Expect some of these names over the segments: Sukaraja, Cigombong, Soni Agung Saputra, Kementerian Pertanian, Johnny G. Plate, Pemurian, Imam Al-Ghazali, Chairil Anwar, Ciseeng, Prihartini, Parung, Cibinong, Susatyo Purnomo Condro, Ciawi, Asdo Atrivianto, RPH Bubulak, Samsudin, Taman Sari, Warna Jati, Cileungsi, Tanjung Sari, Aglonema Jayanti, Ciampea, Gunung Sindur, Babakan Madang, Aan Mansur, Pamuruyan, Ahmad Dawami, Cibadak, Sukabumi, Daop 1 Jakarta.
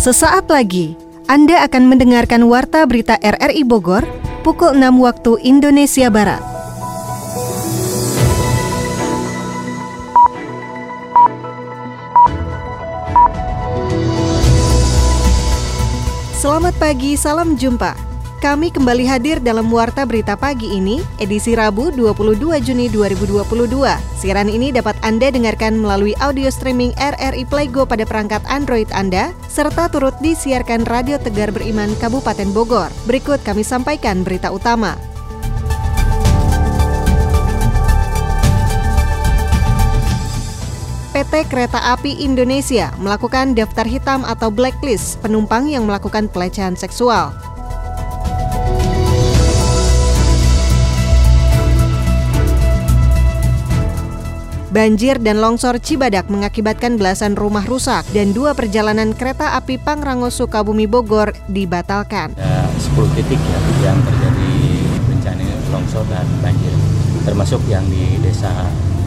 Sesaat lagi, Anda akan mendengarkan Warta Berita RRI Bogor pukul 6 waktu Indonesia Barat. Selamat pagi, salam jumpa. Kami kembali hadir dalam Warta Berita Pagi ini, edisi Rabu 22 Juni 2022. Siaran ini dapat Anda dengarkan melalui audio streaming RRI Playgo pada perangkat Android Anda, serta turut disiarkan Radio Tegar Beriman Kabupaten Bogor. Berikut kami sampaikan berita utama. PT Kereta Api Indonesia melakukan daftar hitam atau blacklist penumpang yang melakukan pelecehan seksual. Banjir dan longsor Cibadak mengakibatkan belasan rumah rusak dan 2 perjalanan kereta api Pangrango Sukabumi Bogor dibatalkan. Ada 10 titik ya yang terjadi bencana longsor dan banjir, termasuk yang di desa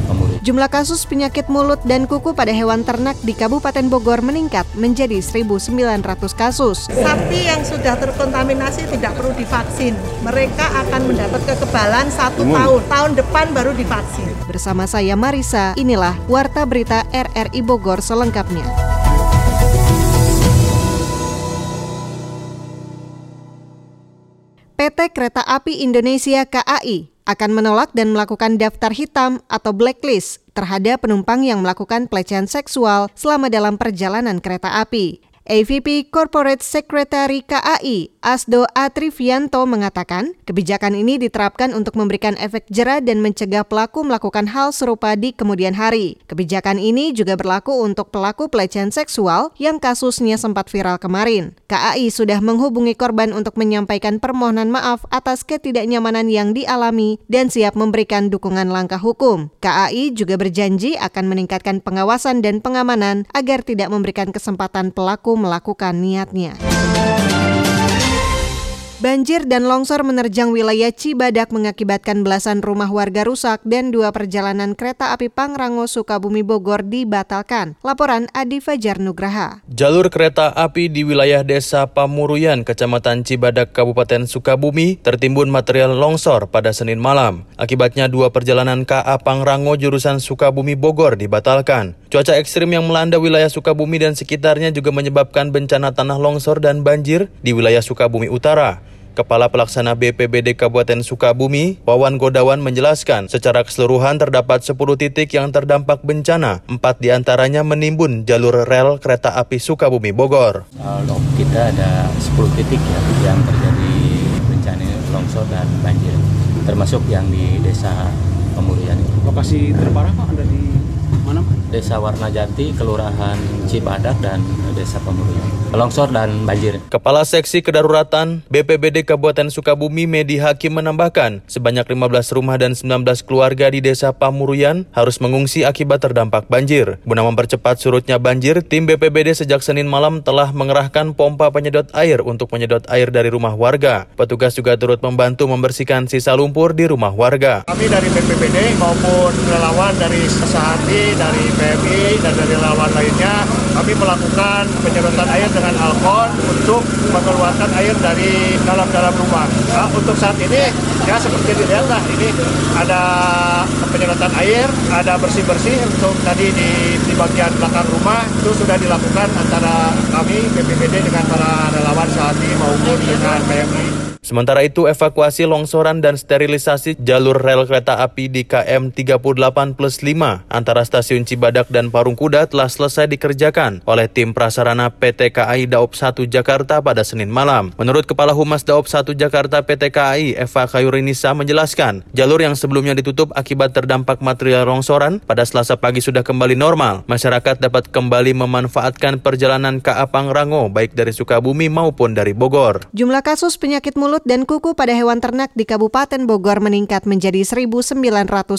Pemurian. Jumlah kasus penyakit mulut dan kuku pada hewan ternak di Kabupaten Bogor meningkat menjadi 1.900 kasus. Sapi yang sudah terkontaminasi tidak perlu divaksin. Mereka akan mendapat kekebalan 1 tahun. Tahun depan baru divaksin. Bersama saya Marisa, inilah Warta Berita RRI Bogor selengkapnya. PT Kereta Api Indonesia KAI akan menolak dan melakukan daftar hitam atau blacklist terhadap penumpang yang melakukan pelecehan seksual selama dalam perjalanan kereta api. AVP Corporate Secretary KAI, Asdo Atrivianto mengatakan, kebijakan ini diterapkan untuk memberikan efek jera dan mencegah pelaku melakukan hal serupa di kemudian hari. Kebijakan ini juga berlaku untuk pelaku pelecehan seksual yang kasusnya sempat viral kemarin. KAI sudah menghubungi korban untuk menyampaikan permohonan maaf atas ketidaknyamanan yang dialami dan siap memberikan dukungan langkah hukum. KAI juga berjanji akan meningkatkan pengawasan dan pengamanan agar tidak memberikan kesempatan pelaku melakukan niatnya. Banjir dan longsor menerjang wilayah Cibadak mengakibatkan belasan rumah warga rusak dan 2 perjalanan kereta api Pangrango Sukabumi Bogor dibatalkan. Laporan Adi Fajar Nugraha. Jalur kereta api di wilayah desa Pamuruyan, Kecamatan Cibadak, Kabupaten Sukabumi tertimbun material longsor pada Senin malam. Akibatnya 2 perjalanan KA Pangrango jurusan Sukabumi Bogor dibatalkan. Cuaca ekstrim yang melanda wilayah Sukabumi dan sekitarnya juga menyebabkan bencana tanah longsor dan banjir di wilayah Sukabumi Utara. Kepala Pelaksana BPBD Kabupaten Sukabumi, Pawan Godawan menjelaskan, secara keseluruhan terdapat 10 titik yang terdampak bencana, 4 diantaranya menimbun jalur rel kereta api Sukabumi Bogor. Kita ada 10 titik ya yang terjadi bencana longsor dan banjir, termasuk yang di desa Pemurian. Lokasi terparah Pak ada di mana Pak? Desa Warna Jati, Kelurahan Cibadak, dan Desa Pamurian. Longsor dan banjir. Kepala Seksi Kedaruratan BPBD Kabupaten Sukabumi, Medi Hakim menambahkan, sebanyak 15 rumah dan 19 keluarga di Desa Pamurian harus mengungsi akibat terdampak banjir. Guna mempercepat surutnya banjir, tim BPBD sejak Senin malam telah mengerahkan pompa penyedot air untuk menyedot air dari rumah warga. Petugas juga turut membantu membersihkan sisa lumpur di rumah warga. Kami dari BPBD maupun relawan dari Sesahati, dari PMI dan dari relawan lainnya, kami melakukan penyedotan air dengan alkohol untuk mengeluarkan air dari dalam rumah. Nah, untuk saat ini ya seperti dilihat lah, ini ada penyedotan air, ada bersih-bersih untuk tadi di bagian belakang rumah itu sudah dilakukan antara kami BPBD dengan para relawan Sehati maupun dengan PMI. Sementara itu, evakuasi longsoran dan sterilisasi jalur rel kereta api di KM 38+5 antara Stasiun Cibadak dan Parung Kuda telah selesai dikerjakan oleh tim prasarana PT KAI Daop 1 Jakarta pada Senin malam. Menurut Kepala Humas Daop 1 Jakarta PT KAI, Eva Kayurinissa menjelaskan, jalur yang sebelumnya ditutup akibat terdampak material longsoran pada Selasa pagi sudah kembali normal. Masyarakat dapat kembali memanfaatkan perjalanan KA Pangrango baik dari Sukabumi maupun dari Bogor. Jumlah kasus penyakit mulut mulut dan kuku pada hewan ternak di Kabupaten Bogor meningkat menjadi 1.900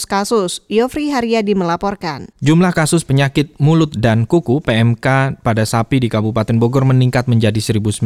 kasus. Yofri Haryadi melaporkan. Jumlah kasus penyakit mulut dan kuku PMK pada sapi di Kabupaten Bogor meningkat menjadi 1.900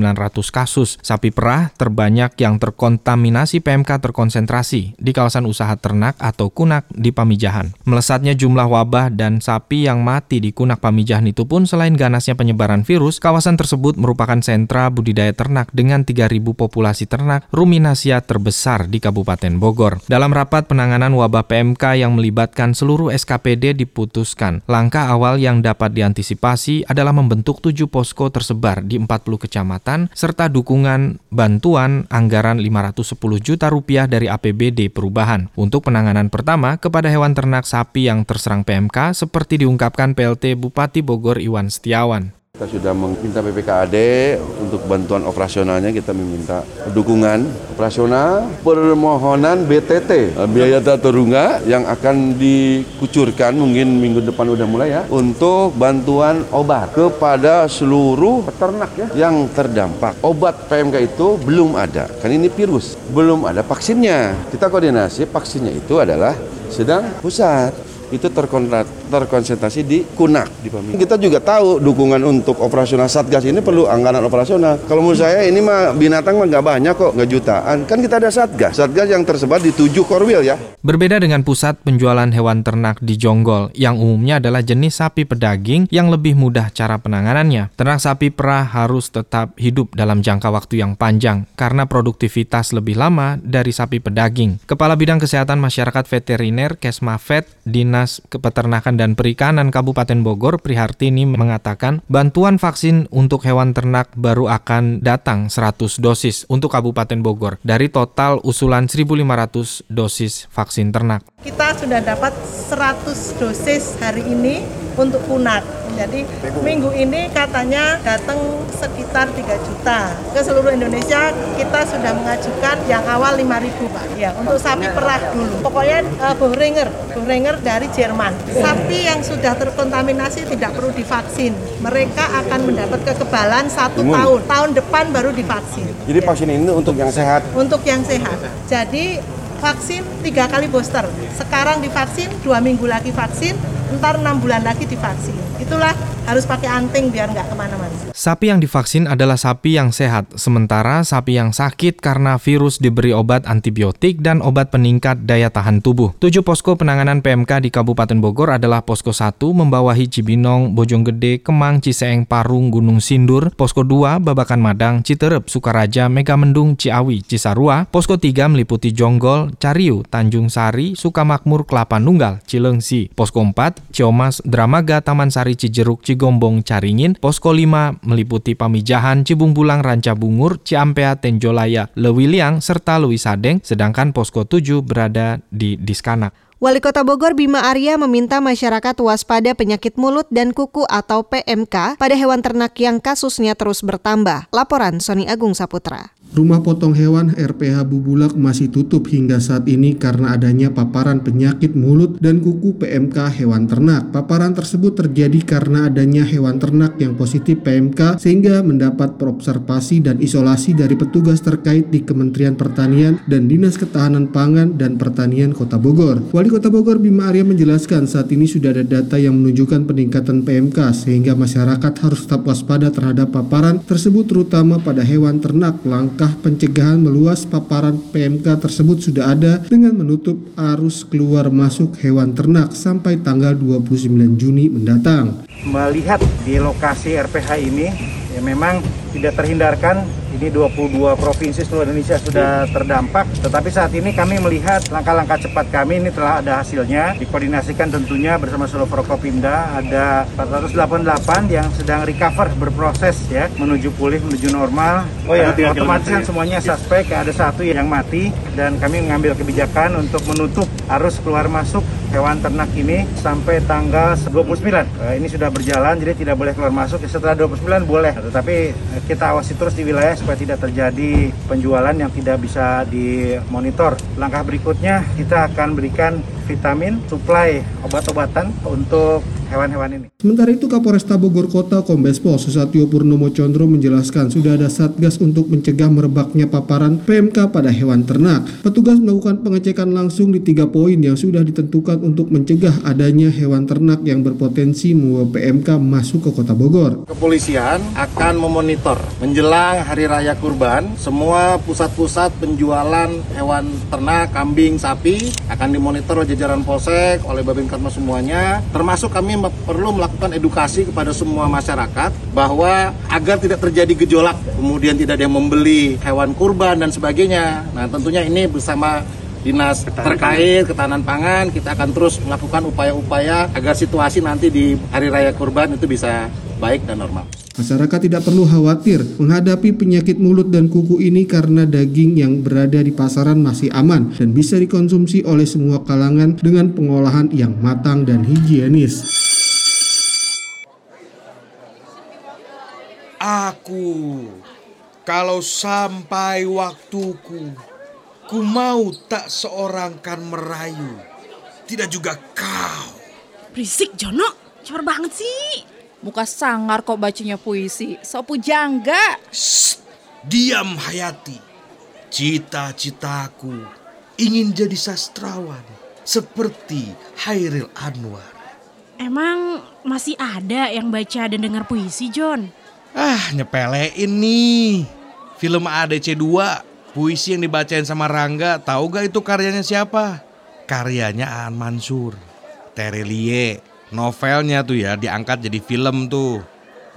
kasus. Sapi perah terbanyak yang terkontaminasi PMK terkonsentrasi di kawasan usaha ternak atau kunak di Pamijahan. Melesatnya jumlah wabah dan sapi yang mati di kunak Pamijahan itu pun selain ganasnya penyebaran virus, kawasan tersebut merupakan sentra budidaya ternak dengan 3.000 populasi ternak ruminasia terbesar di Kabupaten Bogor. Dalam rapat penanganan wabah PMK yang melibatkan seluruh SKPD diputuskan, langkah awal yang dapat diantisipasi adalah membentuk 7 posko tersebar di 40 kecamatan serta dukungan bantuan anggaran Rp510 juta dari APBD perubahan. Untuk penanganan pertama kepada hewan ternak sapi yang terserang PMK seperti diungkapkan PLT Bupati Bogor Iwan Setiawan. Kita sudah meminta BPKAD untuk bantuan operasionalnya, kita meminta dukungan operasional, permohonan BTT, biaya tata runga yang akan dikucurkan mungkin minggu depan udah mulai ya, untuk bantuan obat kepada seluruh peternak ya, yang terdampak. Obat PMK itu belum ada, kan ini virus, belum ada vaksinnya. Kita koordinasi vaksinnya itu adalah sedang pusat. Itu terkonsentrasi di kunak di Pamijahan. Kita juga tahu dukungan untuk operasional Satgas ini perlu anggaran operasional. Kalau menurut saya ini mah binatang mah nggak banyak kok, nggak jutaan. Kan kita ada Satgas yang tersebar di 7 korwil ya. Berbeda dengan pusat penjualan hewan ternak di Jonggol, yang umumnya adalah jenis sapi pedaging yang lebih mudah cara penanganannya. Ternak sapi perah harus tetap hidup dalam jangka waktu yang panjang karena produktivitas lebih lama dari sapi pedaging. Kepala Bidang Kesehatan Masyarakat Veteriner Kesmafet Dina Peternakan dan Perikanan Kabupaten Bogor Prihartini mengatakan bantuan vaksin untuk hewan ternak baru akan datang 100 dosis untuk Kabupaten Bogor dari total usulan 1.500 dosis vaksin ternak. Kita sudah dapat 100 dosis hari ini untuk kunak. Jadi minggu ini katanya datang sekitar 3 juta. Ke seluruh Indonesia kita sudah mengajukan yang awal 5.000 Pak. Ya, untuk sapi perah dulu. Pokoknya Bohringer dari Jerman. Sapi yang sudah terkontaminasi tidak perlu divaksin. Mereka akan mendapat kekebalan 1 tahun. Tahun depan baru divaksin. Jadi vaksin ini untuk yang sehat. Untuk yang sehat. Jadi vaksin 3 kali booster. Sekarang divaksin, 2 minggu lagi vaksin, ntar 6 bulan lagi divaksin. Itulah harus pakai anting biar nggak kemana-mana. Sapi yang divaksin adalah sapi yang sehat, sementara sapi yang sakit karena virus diberi obat antibiotik dan obat peningkat daya tahan tubuh. 7 posko penanganan PMK di Kabupaten Bogor adalah Posko 1 membawahi Cibinong, Bojonggede, Kemang, Ciseeng, Parung, Gunung Sindur, Posko 2 Babakan Madang, Citerep, Sukaraja, Megamendung, Ciawi, Cisarua, Posko 3 meliputi Jonggol, Cariu, Tanjung Sari, Sukamakmur, Kelapa Nunggal, Cileungsi, Posko 4 Ciomas, Dramaga, Taman Sari, Cijeruk, Cigombong, Caringin, Posko 5 meliputi Pamijahan, Cibungbulang, Rancabungur, Ciampea, Tenjolaya, Lewiliang, serta Lewisadeng, sedangkan Posko 7 berada di Diskanak. Wali Kota Bogor Bima Arya meminta masyarakat waspada penyakit mulut dan kuku atau PMK pada hewan ternak yang kasusnya terus bertambah. Laporan Soni Agung Saputra. Rumah potong hewan RPH Bubulak masih tutup hingga saat ini karena adanya paparan penyakit mulut dan kuku PMK hewan ternak. Paparan tersebut terjadi karena adanya hewan ternak yang positif PMK sehingga mendapat perobservasi dan isolasi dari petugas terkait di Kementerian Pertanian dan Dinas Ketahanan Pangan dan Pertanian Kota Bogor. Wali Kota Bogor Bima Arya menjelaskan saat ini sudah ada data yang menunjukkan peningkatan PMK sehingga masyarakat harus tetap waspada terhadap paparan tersebut terutama pada hewan ternak. Langkah pencegahan meluas paparan PMK tersebut sudah ada dengan menutup arus keluar masuk hewan ternak sampai tanggal 29 Juni mendatang. Melihat di lokasi RPH ini ya memang tidak terhindarkan, ini 22 provinsi seluruh Indonesia sudah terdampak, tetapi saat ini kami melihat langkah-langkah cepat kami ini telah ada hasilnya, dikoordinasikan tentunya bersama seluruh Forkopimda, ada 488 yang sedang recover, berproses ya, menuju pulih, menuju normal. Otomatis kan semuanya suspek, ada 1 yang mati, dan kami mengambil kebijakan untuk menutup arus keluar masuk hewan ternak ini sampai tanggal 29. Ini sudah berjalan, jadi tidak boleh keluar masuk, setelah 29 boleh, tetapi kita awasi terus di wilayah supaya tidak terjadi penjualan yang tidak bisa dimonitor. Langkah berikutnya kita akan berikan vitamin, suplai obat-obatan untuk hewan-hewan ini. Sementara itu Kapolresta Bogor Kota Kombes Pol Susatyo Purnomo Condro menjelaskan sudah ada satgas untuk mencegah merebaknya paparan PMK pada hewan ternak. Petugas melakukan pengecekan langsung di 3 poin yang sudah ditentukan untuk mencegah adanya hewan ternak yang berpotensi membawa PMK masuk ke Kota Bogor. Kepolisian akan memonitor menjelang Hari Raya Kurban, semua pusat-pusat penjualan hewan ternak, kambing, sapi akan dimonitor oleh jajaran Polsek, oleh Babinkamtibmas semuanya, termasuk kami perlu melakukan edukasi kepada semua masyarakat bahwa agar tidak terjadi gejolak, kemudian tidak ada yang membeli hewan kurban dan sebagainya. Nah, tentunya ini bersama dinas terkait ketahanan pangan kita akan terus melakukan upaya-upaya agar situasi nanti di Hari Raya Kurban itu bisa baik dan normal. Masyarakat tidak perlu khawatir menghadapi penyakit mulut dan kuku ini karena daging yang berada di pasaran masih aman dan bisa dikonsumsi oleh semua kalangan dengan pengolahan yang matang dan higienis. Aku, kalau sampai waktuku, ku mau tak seorang kan merayu, tidak juga kau. Berisik Jono, ceper banget sih. Muka sangar kok bacanya puisi, sopu jangga. Shh, diam Hayati. Cita-citaku ingin jadi sastrawan seperti Chairil Anwar. Emang masih ada yang baca dan dengar puisi, John? Ah, nyepelein nih. Film ADC 2, puisi yang dibacain sama Rangga, tahu gak itu karyanya siapa? Karyanya Aan Mansur, Terelie. Novelnya tuh ya diangkat jadi film tuh.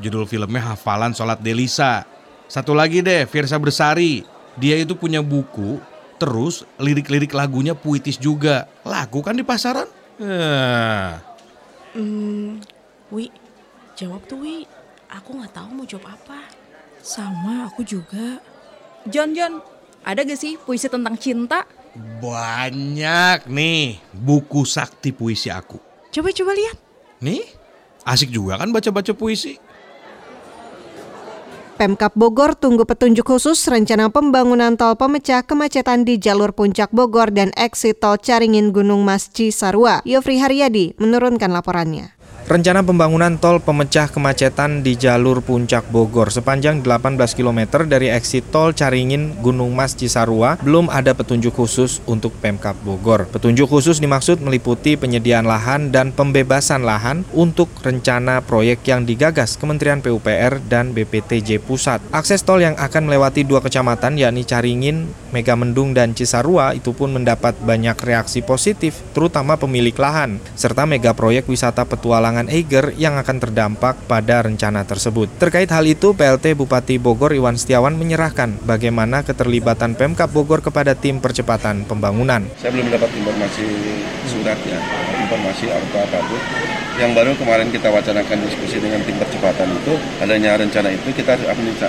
Judul filmnya Hafalan Sholat Delisa. Satu lagi deh, Firsa Bersari. Dia itu punya buku, terus lirik-lirik lagunya puitis juga. Lagu kan di pasaran. Wi, jawab tuh Wi. Aku gak tahu mau jawab apa. Sama aku juga. John, ada gak sih puisi tentang cinta? Banyak nih buku sakti puisi aku. Coba lihat. Nih, asik juga kan baca-baca puisi. Pemkab Bogor tunggu petunjuk khusus rencana pembangunan tol pemecah kemacetan di jalur puncak Bogor dan eksit tol Caringin Gunung Mas Cisarua. Yofri Haryadi menurunkan laporannya. Rencana pembangunan tol pemecah kemacetan di jalur puncak Bogor sepanjang 18 km dari eksit tol Caringin Gunung Mas Cisarua belum ada petunjuk khusus untuk Pemkab Bogor. Petunjuk khusus dimaksud meliputi penyediaan lahan dan pembebasan lahan untuk rencana proyek yang digagas Kementerian PUPR dan BPTJ Pusat. Akses tol yang akan melewati 2 kecamatan yakni Caringin, Megamendung, dan Cisarua itu pun mendapat banyak reaksi positif terutama pemilik lahan serta mega proyek wisata petualang Eiger yang akan terdampak pada rencana tersebut. Terkait hal itu, PLT Bupati Bogor Iwan Setiawan menyerahkan bagaimana keterlibatan Pemkab Bogor kepada tim percepatan pembangunan. Saya belum dapat informasi suratnya, informasi atau apapun. Yang baru kemarin kita wacanakan diskusi dengan tim percepatan itu, adanya rencana itu kita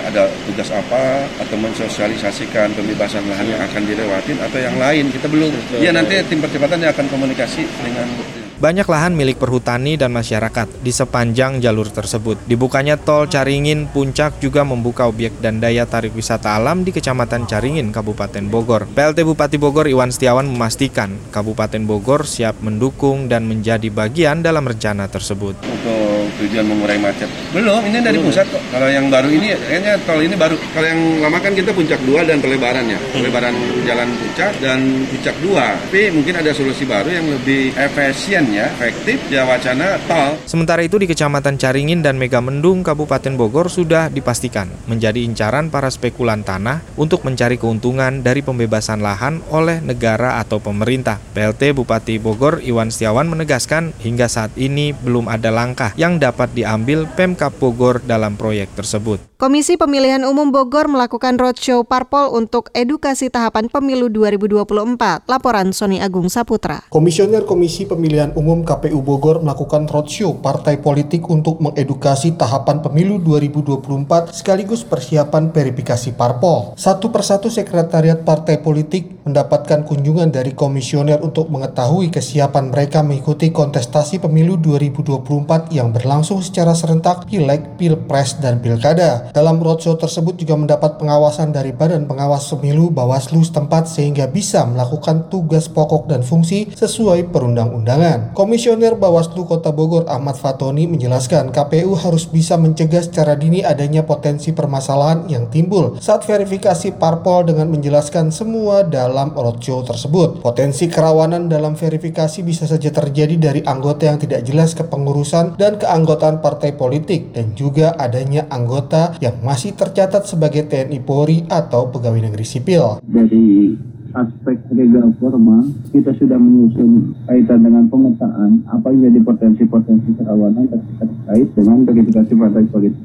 ada tugas apa atau mensosialisasikan pembebasan lahan yang akan dilewatin atau yang lain kita belum. Ya nanti tim percepatan yang akan komunikasi dengan. Banyak lahan milik perhutani dan masyarakat di sepanjang jalur tersebut. Dibukanya tol Caringin Puncak juga membuka objek dan daya tarik wisata alam di Kecamatan Caringin, Kabupaten Bogor. PLT Bupati Bogor Iwan Setiawan memastikan Kabupaten Bogor siap mendukung dan menjadi bagian dalam rencana tersebut. Untuk tujuan mengurai macet. Belum, ini dari pusat kok. Kalau yang baru ini, kayaknya tol ini baru. Kalau yang lama kan kita Puncak 2 dan pelebaran ya. Pelebaran jalan Puncak dan Puncak 2. Tapi mungkin ada solusi baru yang lebih efisien ya, efektif ya wacana tol. Sementara itu di Kecamatan Caringin dan Megamendung, Kabupaten Bogor sudah dipastikan menjadi incaran para spekulan tanah untuk mencari keuntungan dari pembebasan lahan oleh negara atau pemerintah. PLT Bupati Bogor Iwan Setiawan menegaskan hingga saat ini belum ada langkah yang dapat diambil Pemkab Bogor dalam proyek tersebut. Komisi Pemilihan Umum Bogor melakukan roadshow parpol untuk edukasi tahapan pemilu 2024. Laporan Soni Agung Saputra. Komisioner Komisi Pemilihan Umum KPU Bogor melakukan roadshow partai politik untuk mengedukasi tahapan pemilu 2024 sekaligus persiapan verifikasi parpol. Satu persatu sekretariat partai politik mendapatkan kunjungan dari komisioner untuk mengetahui kesiapan mereka mengikuti kontestasi pemilu 2024 yang berlangsung secara serentak Pileg, Pilpres, dan Pilkada. Dalam roadshow tersebut juga mendapat pengawasan dari Badan Pengawas Pemilu Bawaslu setempat sehingga bisa melakukan tugas pokok dan fungsi sesuai perundang-undangan. Komisioner Bawaslu Kota Bogor Ahmad Fatoni menjelaskan KPU harus bisa mencegah secara dini adanya potensi permasalahan yang timbul saat verifikasi parpol dengan menjelaskan semua dalam roadshow tersebut. Potensi kerawanan dalam verifikasi bisa saja terjadi dari anggota yang tidak jelas kepengurusan dan keanggotaan partai politik, dan juga adanya anggota yang masih tercatat sebagai TNI Polri atau pegawai negeri sipil. Dari aspek legal formal, kita sudah menyusun kaitan dengan pemetaan apa yang jadi potensi-potensi kerawanan terkait dengan verifikasi partai politik.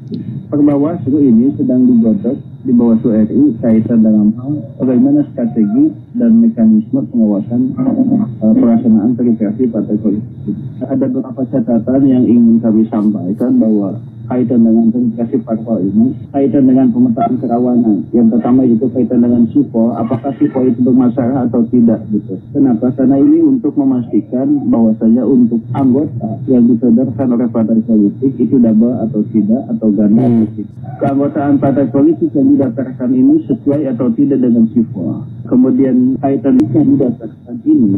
Perbawaslu ini sedang digodok di Bawaslu RI kaitan dalam hal bagaimana strategi dan mekanisme pengawasan pelaksanaan verifikasi partai politik. Ada beberapa catatan yang ingin kami sampaikan bahwa kaitan dengan verifikasi parpol ini, kaitan dengan pemetaan kerawanan. Yang pertama itu kaitan dengan SIPO, apakah SIPO itu bermasalah atau tidak gitu. Kenapa? Karena ini untuk memastikan bahwasanya untuk anggota yang disodorkan oleh partai politik itu double atau tidak, atau ganda atau tidak. Keanggotaan partai politik yang didaftarkan ini sesuai atau tidak dengan SIPO. Kemudian kaitan yang didaftarkan ini,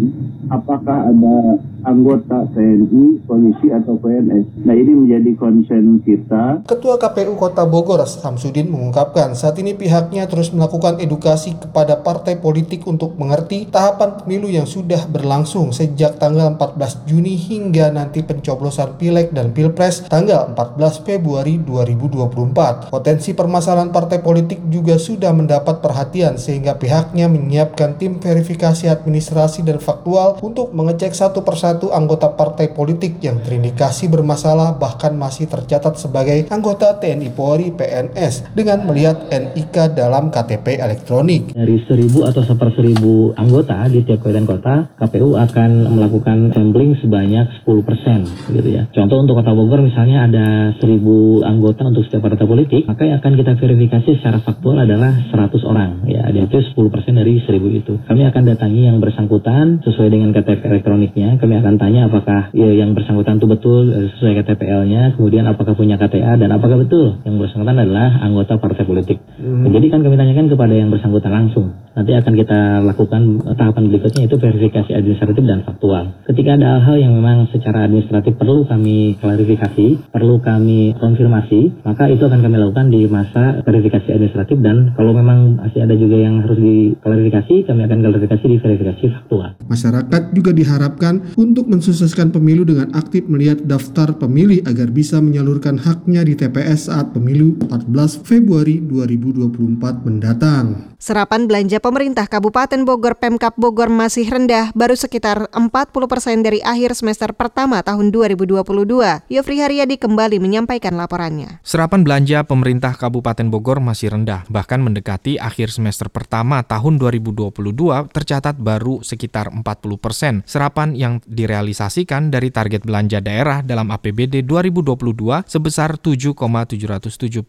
apakah ada anggota TNI, polisi, atau PNS. Nah ini menjadi concern kita. Ketua KPU Kota Bogor Samsudin mengungkapkan saat ini pihaknya terus melakukan edukasi kepada partai politik untuk mengerti tahapan pemilu yang sudah berlangsung sejak tanggal 14 Juni hingga nanti pencoblosan Pileg dan Pilpres tanggal 14 Februari 2024. Potensi permasalahan partai politik juga sudah mendapat perhatian sehingga pihaknya menyiapkan tim verifikasi administrasi dan faktual untuk mengecek satu persatu anggota partai politik yang terindikasi bermasalah bahkan masih tercatat sebagai anggota TNI Polri PNS dengan melihat NIK dalam KTP elektronik. Dari 1.000 atau 1/1000 anggota di tiap kabupaten kota, KPU akan melakukan sampling sebanyak 10% gitu ya. Contoh untuk Kota Bogor misalnya ada 1.000 anggota untuk setiap partai politik, maka yang akan kita verifikasi secara faktual adalah 100 orang ya, yaitu 10% dari 1.000 itu. Kami akan datangi yang bersangkutan sesuai dengan KTP elektroniknya, kami akan tanya apakah ya, yang bersangkutan itu betul sesuai KTPL-nya, kemudian apakah punya KTA dan apakah betul yang bersangkutan adalah anggota partai politik. Jadi kan kami tanyakan kepada yang bersangkutan langsung. Nanti akan kita lakukan tahapan berikutnya itu verifikasi administratif dan faktual. Ketika ada hal-hal yang memang secara administratif perlu kami klarifikasi, perlu kami konfirmasi, maka itu akan kami lakukan di masa verifikasi administratif, dan kalau memang masih ada juga yang harus diklarifikasi, kami akan klarifikasi di verifikasi faktual. Masyarakat juga diharapkan untuk mensukseskan pemilu dengan aktif melihat daftar pemilih agar bisa menyalurkan haknya di TPS saat pemilu 14 Februari 2024 mendatang. Serapan belanja pemerintah Kabupaten Bogor Pemkab Bogor masih rendah, baru sekitar 40% dari akhir semester pertama tahun 2022. Yofri Haryadi kembali menyampaikan laporannya. Serapan belanja pemerintah Kabupaten Bogor masih rendah, bahkan mendekati akhir semester pertama tahun 2022 tercatat baru sekitar 40%. Serapan yang direalisasikan dari target belanja daerah dalam APBD 2022 sebesar 7,776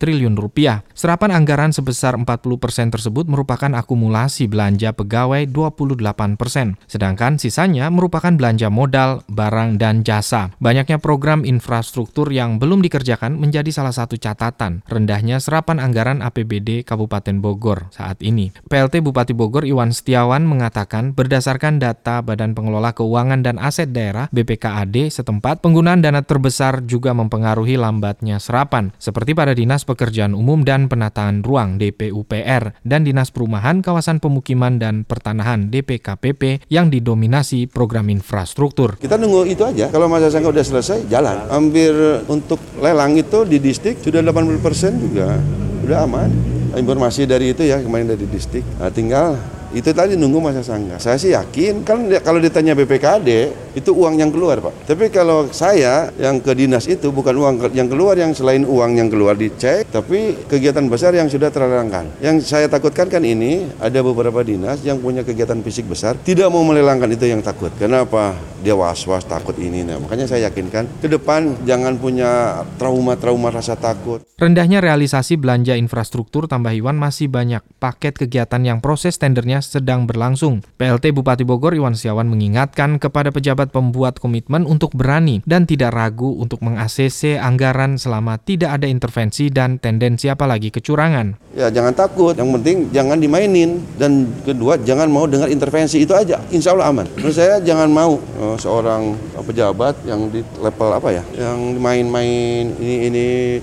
triliun rupiah. Serapan anggaran sebesar 40% tersebut merupakan akumulasi belanja pegawai 28%, sedangkan sisanya merupakan belanja modal, barang, dan jasa. Banyaknya program infrastruktur yang belum dikerjakan menjadi salah satu catatan rendahnya serapan anggaran APBD Kabupaten Bogor saat ini. PLT Bupati Bogor Iwan Setiawan mengatakan berdasarkan data Badan Pengelola Keuangan dan Aset Daerah BPKAD setempat, penggunaan dana terbesar juga mempengaruhi lambatnya serapan, seperti pada Dinas Pekerjaan Umum dan Penataan Ruang DPUPR dan Dinas Perumahan, Kawasan Pemukiman dan Pertanahan DPKPP yang didominasi program infrastruktur. Kita nunggu itu aja, kalau masa sangka udah selesai, jalan. Hampir untuk lelang itu di distrik sudah 80% juga, udah aman. Informasi dari itu ya, kemarin dari distrik. Nah, tinggal itu tadi nunggu masa sangka. Saya sih yakin, kan kalau ditanya BPKD, itu uang yang keluar Pak. Tapi kalau saya yang ke dinas itu bukan uang yang keluar, yang selain uang yang keluar dicek, tapi kegiatan besar yang sudah terlelangkan. Yang saya takutkan kan ini, ada beberapa dinas yang punya kegiatan fisik besar, tidak mau melelangkan, itu yang takut. Kenapa? Dia was-was takut ini. Nah, makanya saya yakinkan, ke depan jangan punya trauma-trauma rasa takut. Rendahnya realisasi belanja infrastruktur tambah Iwan masih banyak paket kegiatan yang proses tendernya sedang berlangsung. PLT Bupati Bogor Iwan Setiawan mengingatkan kepada pejabat pembuat komitmen untuk berani dan tidak ragu untuk meng-ACC anggaran selama tidak ada intervensi dan tendensi apalagi kecurangan. Ya, jangan takut, yang penting jangan dimainin, dan kedua jangan mau dengar intervensi, itu aja, insya Allah aman. Menurut saya jangan mau seorang pejabat yang di level yang main-main ini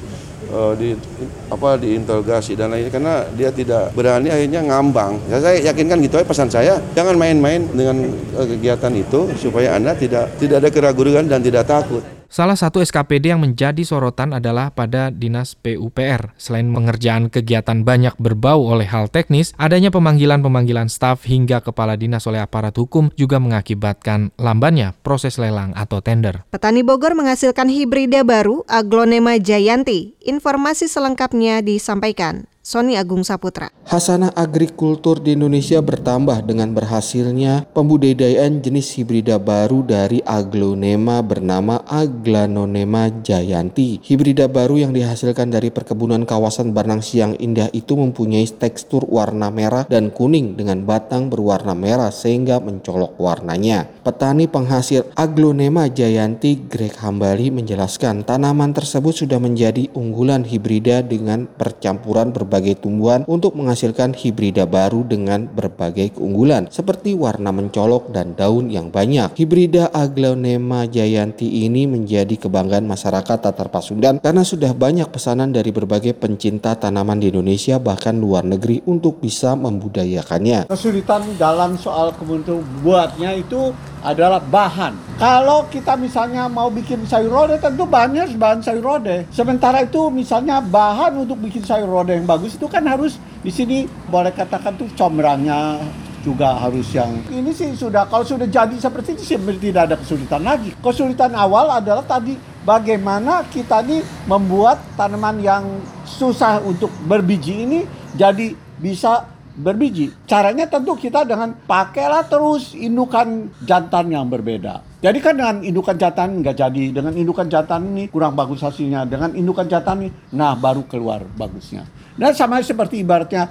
diinterogasi dan lainnya, karena dia tidak berani akhirnya ngambang. Ya, saya yakinkan gitu aja pesan saya, jangan main-main dengan kegiatan itu supaya Anda tidak ada keraguan dan tidak takut. Salah satu SKPD yang menjadi sorotan adalah pada Dinas PUPR. Selain pengerjaan kegiatan banyak berbau oleh hal teknis, adanya pemanggilan-pemanggilan staf hingga kepala dinas oleh aparat hukum juga mengakibatkan lambannya proses lelang atau tender. Petani Bogor menghasilkan hibrida baru, Aglonema Jayanti. Informasi selengkapnya disampaikan Soni Agung Saputra. Hasanah agrikultur di Indonesia bertambah dengan berhasilnya pembudidayaan jenis hibrida baru dari aglonema bernama Aglonema Jayanti. Hibrida baru yang dihasilkan dari perkebunan kawasan Barnang Siang Indah itu mempunyai tekstur warna merah dan kuning dengan batang berwarna merah sehingga mencolok warnanya. Petani penghasil Aglonema Jayanti Greg Hambali menjelaskan tanaman tersebut sudah menjadi unggulan hibrida dengan percampuran berbagai tumbuhan untuk menghasilkan hibrida baru dengan berbagai keunggulan seperti warna mencolok dan daun yang banyak. Hibrida Aglonema Jayanti ini menjadi kebanggaan masyarakat Tatar Pasundan karena sudah banyak pesanan dari berbagai pencinta tanaman di Indonesia bahkan luar negeri untuk bisa membudayakannya. Kesulitan dalam soal kebutuhan buatnya itu adalah bahan. Kalau kita misalnya mau bikin sayur lodeh, tentu bahannya harus bahan sayur lodeh. Sementara itu misalnya bahan untuk bikin sayur lodeh yang bagus itu kan harus di sini boleh katakan tuh combrangnya juga harus yang ini sih sudah, kalau sudah jadi seperti itu sih tidak ada kesulitan lagi. Kesulitan awal adalah tadi bagaimana kita nih membuat tanaman yang susah untuk berbiji ini jadi bisa berbiji. Caranya tentu kita dengan pakailah terus indukan jantan yang berbeda. Jadi kan dengan indukan jantan nggak jadi, dengan indukan jantan ini kurang bagus hasilnya, dengan indukan jantan ini, nah baru keluar bagusnya. Dan sama seperti ibaratnya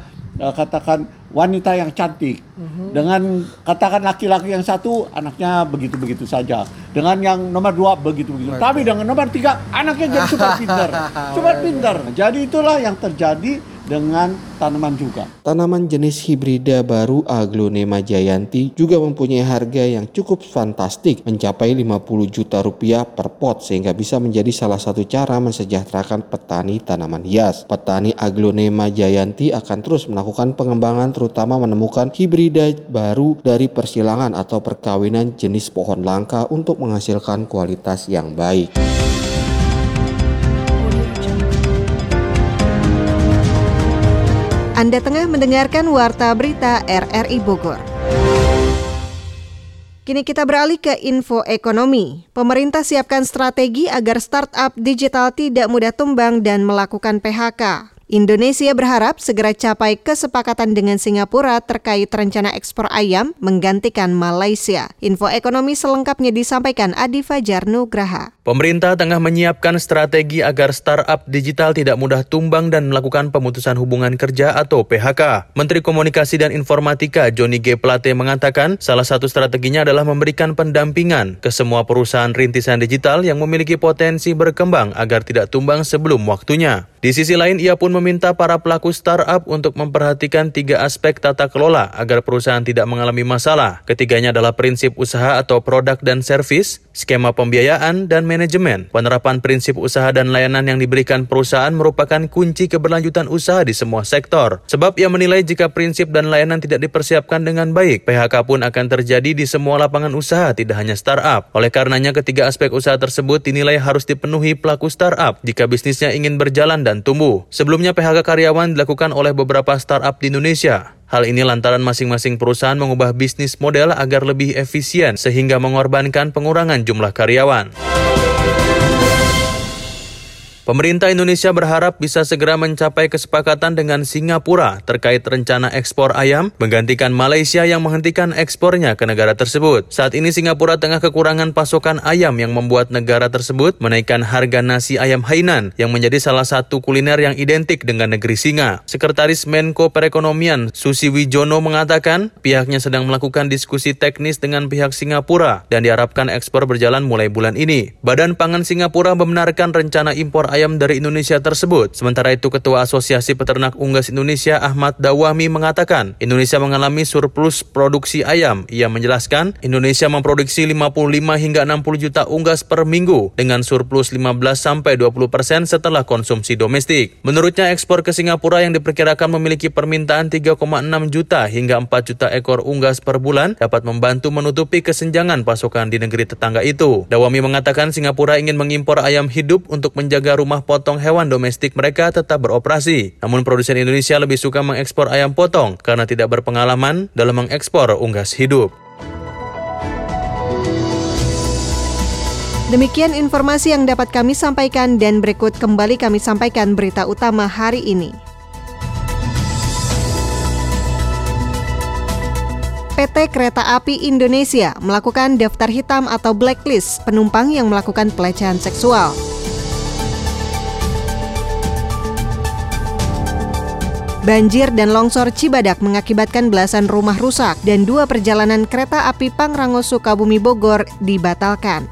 katakan wanita yang cantik, dengan katakan laki-laki yang satu anaknya begitu-begitu saja, dengan yang nomor dua begitu-begitu, tapi dengan nomor tiga anaknya jadi super pintar. Jadi itulah yang terjadi dengan tanaman juga. Tanaman jenis hibrida baru Aglonema Jayanti juga mempunyai harga yang cukup fantastik, mencapai 50 juta rupiah per pot, sehingga bisa menjadi salah satu cara mensejahterakan petani tanaman hias. Petani Aglonema Jayanti akan terus melakukan pengembangan terutama menemukan hibrida baru dari persilangan atau perkawinan jenis pohon langka untuk menghasilkan kualitas yang baik. Anda tengah mendengarkan Warta Berita RRI Bogor. Kini kita beralih ke info ekonomi. Pemerintah siapkan strategi agar startup digital tidak mudah tumbang dan melakukan PHK. Indonesia berharap segera capai kesepakatan dengan Singapura terkait rencana ekspor ayam menggantikan Malaysia. Info ekonomi selengkapnya disampaikan Adi Fajar Nugraha. Pemerintah tengah menyiapkan strategi agar startup digital tidak mudah tumbang dan melakukan pemutusan hubungan kerja atau PHK. Menteri Komunikasi dan Informatika Johnny G. Plate mengatakan salah satu strateginya adalah memberikan pendampingan ke semua perusahaan rintisan digital yang memiliki potensi berkembang agar tidak tumbang sebelum waktunya. Di sisi lain, ia pun meminta para pelaku startup untuk memperhatikan 3 aspek tata kelola agar perusahaan tidak mengalami masalah. Ketiganya adalah prinsip usaha atau produk dan servis, skema pembiayaan, dan manajemen. Penerapan prinsip usaha dan layanan yang diberikan perusahaan merupakan kunci keberlanjutan usaha di semua sektor. Sebab ia menilai jika prinsip dan layanan tidak dipersiapkan dengan baik, PHK pun akan terjadi di semua lapangan usaha, tidak hanya startup. Oleh karenanya, 3 aspek usaha tersebut dinilai harus dipenuhi pelaku startup jika bisnisnya ingin berjalan dan tumbuh. Sebelumnya PHK karyawan dilakukan oleh beberapa startup di Indonesia. Hal ini lantaran masing-masing perusahaan mengubah bisnis model agar lebih efisien sehingga mengorbankan pengurangan jumlah karyawan. Pemerintah Indonesia berharap bisa segera mencapai kesepakatan dengan Singapura terkait rencana ekspor ayam, menggantikan Malaysia yang menghentikan ekspornya ke negara tersebut. Saat ini Singapura tengah kekurangan pasokan ayam yang membuat negara tersebut menaikkan harga nasi ayam Hainan yang menjadi salah satu kuliner yang identik dengan negeri singa. Sekretaris Menko Perekonomian Susi Wijono mengatakan pihaknya sedang melakukan diskusi teknis dengan pihak Singapura dan diharapkan ekspor berjalan mulai bulan ini. Badan Pangan Singapura membenarkan rencana impor ayam dari Indonesia tersebut. Sementara itu, Ketua Asosiasi Peternak Unggas Indonesia Ahmad Dawami mengatakan, Indonesia mengalami surplus produksi ayam. Ia menjelaskan, Indonesia memproduksi 55 hingga 60 juta unggas per minggu dengan surplus 15-20% setelah konsumsi domestik. Menurutnya, ekspor ke Singapura yang diperkirakan memiliki permintaan 3,6 juta hingga 4 juta ekor unggas per bulan dapat membantu menutupi kesenjangan pasokan di negeri tetangga itu. Dawami mengatakan Singapura ingin mengimpor ayam hidup untuk menjaga rumah potong hewan domestik mereka tetap beroperasi. Namun produsen Indonesia lebih suka mengekspor ayam potong karena tidak berpengalaman dalam mengekspor unggas hidup. Demikian informasi yang dapat kami sampaikan dan berikut kembali kami sampaikan berita utama hari ini. PT Kereta Api Indonesia melakukan daftar hitam atau blacklist penumpang yang melakukan pelecehan seksual. Banjir dan longsor Cibadak mengakibatkan belasan rumah rusak dan 2 perjalanan kereta api Pangrango Sukabumi Bogor dibatalkan.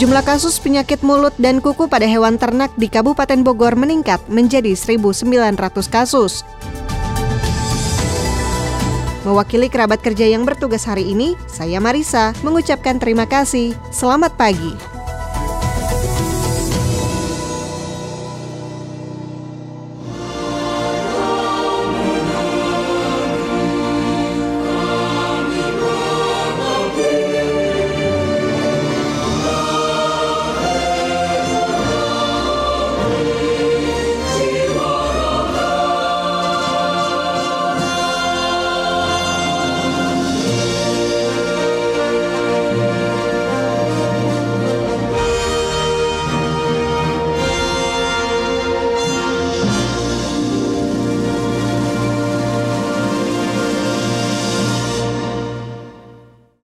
Jumlah kasus penyakit mulut dan kuku pada hewan ternak di Kabupaten Bogor meningkat menjadi 1.900 kasus. Mewakili kerabat kerja yang bertugas hari ini, saya Marisa mengucapkan terima kasih. Selamat pagi.